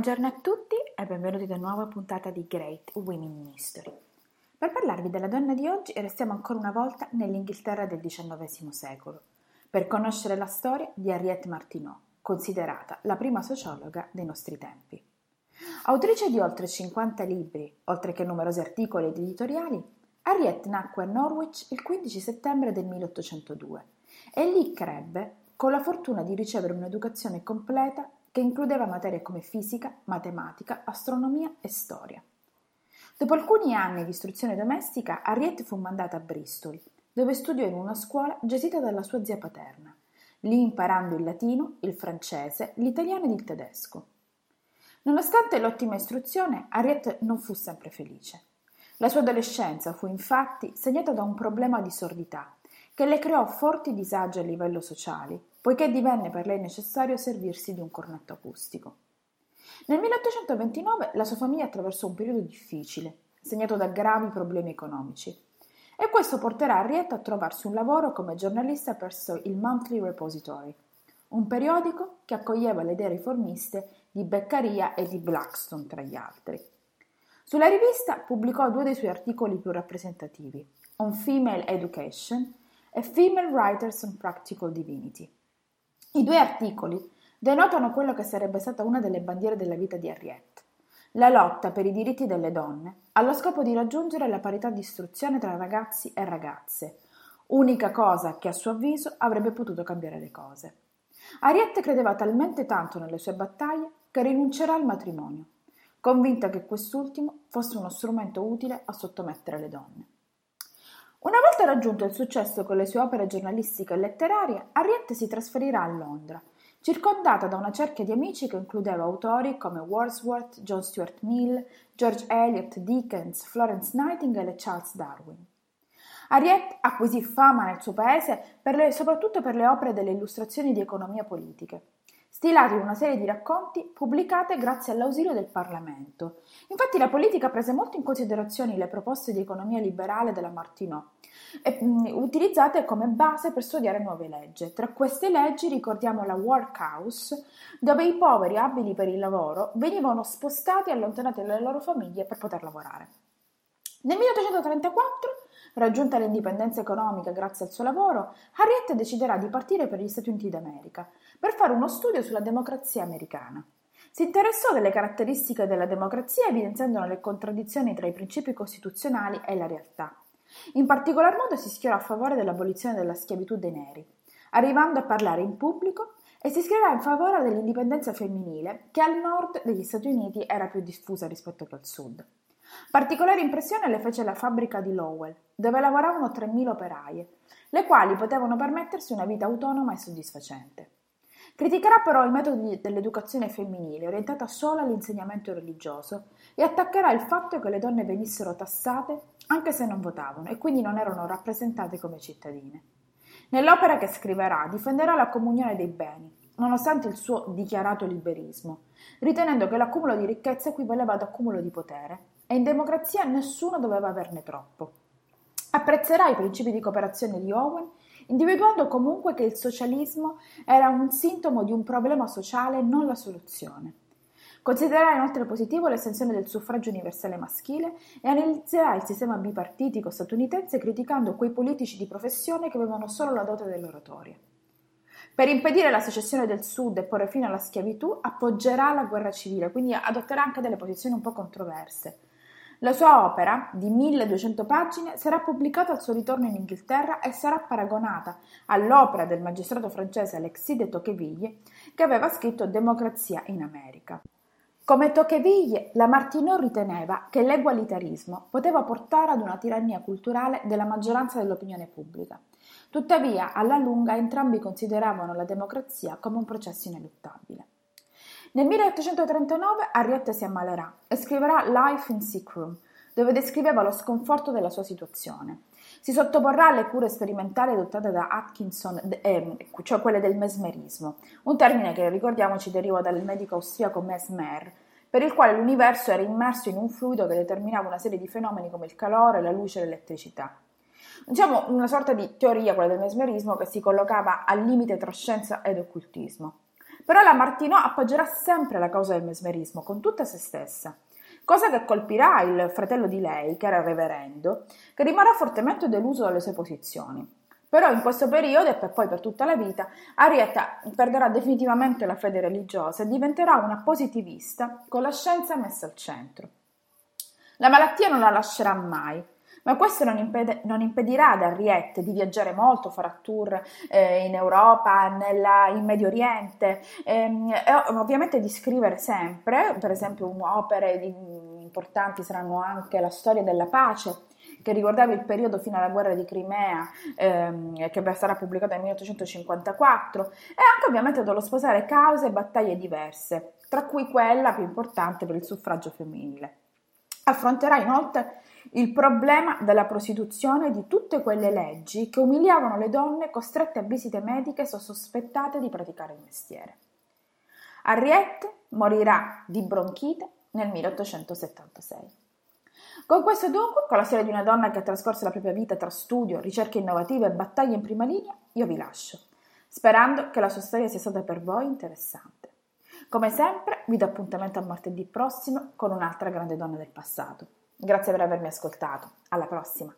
Buongiorno a tutti e benvenuti ad una nuova puntata di Great Women History. Per parlarvi della donna di oggi restiamo ancora una volta nell'Inghilterra del XIX secolo, per conoscere la storia di Harriet Martineau, considerata la prima sociologa dei nostri tempi. Autrice di oltre 50 libri, oltre che numerosi articoli ed editoriali, Harriet nacque a Norwich il 15 settembre del 1802 e lì crebbe con la fortuna di ricevere un'educazione completa che includeva materie come fisica, matematica, astronomia e storia. Dopo alcuni anni di istruzione domestica, Harriet fu mandata a Bristol, dove studiò in una scuola gestita dalla sua zia paterna, lì imparando il latino, il francese, l'italiano ed il tedesco. Nonostante l'ottima istruzione, Harriet non fu sempre felice. La sua adolescenza fu infatti segnata da un problema di sordità, che le creò forti disagi a livello sociale, poiché divenne per lei necessario servirsi di un cornetto acustico. Nel 1829 la sua famiglia attraversò un periodo difficile, segnato da gravi problemi economici, e questo porterà Harriet a trovarsi un lavoro come giornalista presso il Monthly Repository, un periodico che accoglieva le idee riformiste di Beccaria e di Blackstone, tra gli altri. Sulla rivista pubblicò due dei suoi articoli più rappresentativi, On Female Education e Female Writers on Practical Divinity. I due articoli denotano quello che sarebbe stata una delle bandiere della vita di Harriet, la lotta per i diritti delle donne, allo scopo di raggiungere la parità di istruzione tra ragazzi e ragazze, unica cosa che a suo avviso avrebbe potuto cambiare le cose. Harriet credeva talmente tanto nelle sue battaglie che rinuncerà al matrimonio, convinta che quest'ultimo fosse uno strumento utile a sottomettere le donne. Una volta raggiunto il successo con le sue opere giornalistiche e letterarie, Harriet si trasferirà a Londra, circondata da una cerchia di amici che includeva autori come Wordsworth, John Stuart Mill, George Eliot, Dickens, Florence Nightingale e Charles Darwin. Harriet acquisì fama nel suo paese soprattutto per le opere delle illustrazioni di economia politica, stilate in una serie di racconti pubblicate grazie all'ausilio del Parlamento. Infatti la politica prese molto in considerazione le proposte di economia liberale della Martineau, utilizzate come base per studiare nuove leggi. Tra queste leggi ricordiamo la Workhouse, dove i poveri abili per il lavoro venivano spostati e allontanati dalle loro famiglie per poter lavorare. Nel 1834, raggiunta l'indipendenza economica grazie al suo lavoro, Harriet deciderà di partire per gli Stati Uniti d'America per fare uno studio sulla democrazia americana. Si interessò delle caratteristiche della democrazia evidenziando le contraddizioni tra i principi costituzionali e la realtà. In particolar modo si schierò a favore dell'abolizione della schiavitù dei neri, arrivando a parlare in pubblico, e si schierò in favore dell'indipendenza femminile che al nord degli Stati Uniti era più diffusa rispetto che al sud. Particolare impressione le fece la fabbrica di Lowell, dove lavoravano 3.000 operaie, le quali potevano permettersi una vita autonoma e soddisfacente. Criticherà però i metodi dell'educazione femminile, orientata solo all'insegnamento religioso, e attaccherà il fatto che le donne venissero tassate anche se non votavano e quindi non erano rappresentate come cittadine. Nell'opera che scriverà difenderà la comunione dei beni, nonostante il suo dichiarato liberismo, ritenendo che l'accumulo di ricchezza equivaleva ad accumulo di potere, e in democrazia nessuno doveva averne troppo. Apprezzerà i principi di cooperazione di Owen, individuando comunque che il socialismo era un sintomo di un problema sociale, non la soluzione. Considererà inoltre positivo l'estensione del suffragio universale maschile e analizzerà il sistema bipartitico statunitense criticando quei politici di professione che avevano solo la dote dell'oratoria. Per impedire la secessione del Sud e porre fine alla schiavitù, appoggerà la guerra civile, quindi adotterà anche delle posizioni un po' controverse. La sua opera, di 1200 pagine, sarà pubblicata al suo ritorno in Inghilterra e sarà paragonata all'opera del magistrato francese Alexis de Tocqueville, che aveva scritto Democrazia in America. Come Tocqueville, la Martineau riteneva che l'egualitarismo poteva portare ad una tirannia culturale della maggioranza dell'opinione pubblica. Tuttavia, alla lunga, entrambi consideravano la democrazia come un processo ineluttabile. Nel 1839 Harriet si ammalerà e scriverà Life in Sick Room, dove descriveva lo sconforto della sua situazione. Si sottoporrà alle cure sperimentali adottate da Atkinson, cioè quelle del mesmerismo, un termine che, ricordiamoci, deriva dal medico austriaco Mesmer, per il quale l'universo era immerso in un fluido che determinava una serie di fenomeni come il calore, la luce e l'elettricità. Diciamo una sorta di teoria, quella del mesmerismo, che si collocava al limite tra scienza ed occultismo. però la Martineau appoggerà sempre la causa del mesmerismo con tutta se stessa, cosa che colpirà il fratello di lei, che era reverendo, che rimarrà fortemente deluso dalle sue posizioni. Però in questo periodo, e poi per tutta la vita, Harriet perderà definitivamente la fede religiosa e diventerà una positivista con la scienza messa al centro. La malattia non la lascerà mai, ma questo non impedirà ad Harriet di viaggiare molto, farà tour in Europa, in Medio Oriente, e ovviamente di scrivere sempre, per esempio opere importanti saranno anche la storia della pace, che riguardava il periodo fino alla guerra di Crimea, che sarà pubblicata nel 1854, e anche ovviamente dallo sposare cause e battaglie diverse, tra cui quella più importante per il suffragio femminile. Affronterà inoltre il problema della prostituzione e di tutte quelle leggi che umiliavano le donne costrette a visite mediche o sospettate di praticare il mestiere. Harriet morirà di bronchite nel 1876. Con questo dunque, con la storia di una donna che ha trascorso la propria vita tra studio, ricerche innovative e battaglie in prima linea, io vi lascio, sperando che la sua storia sia stata per voi interessante. Come sempre, vi do appuntamento a martedì prossimo con un'altra grande donna del passato. Grazie per avermi ascoltato. Alla prossima!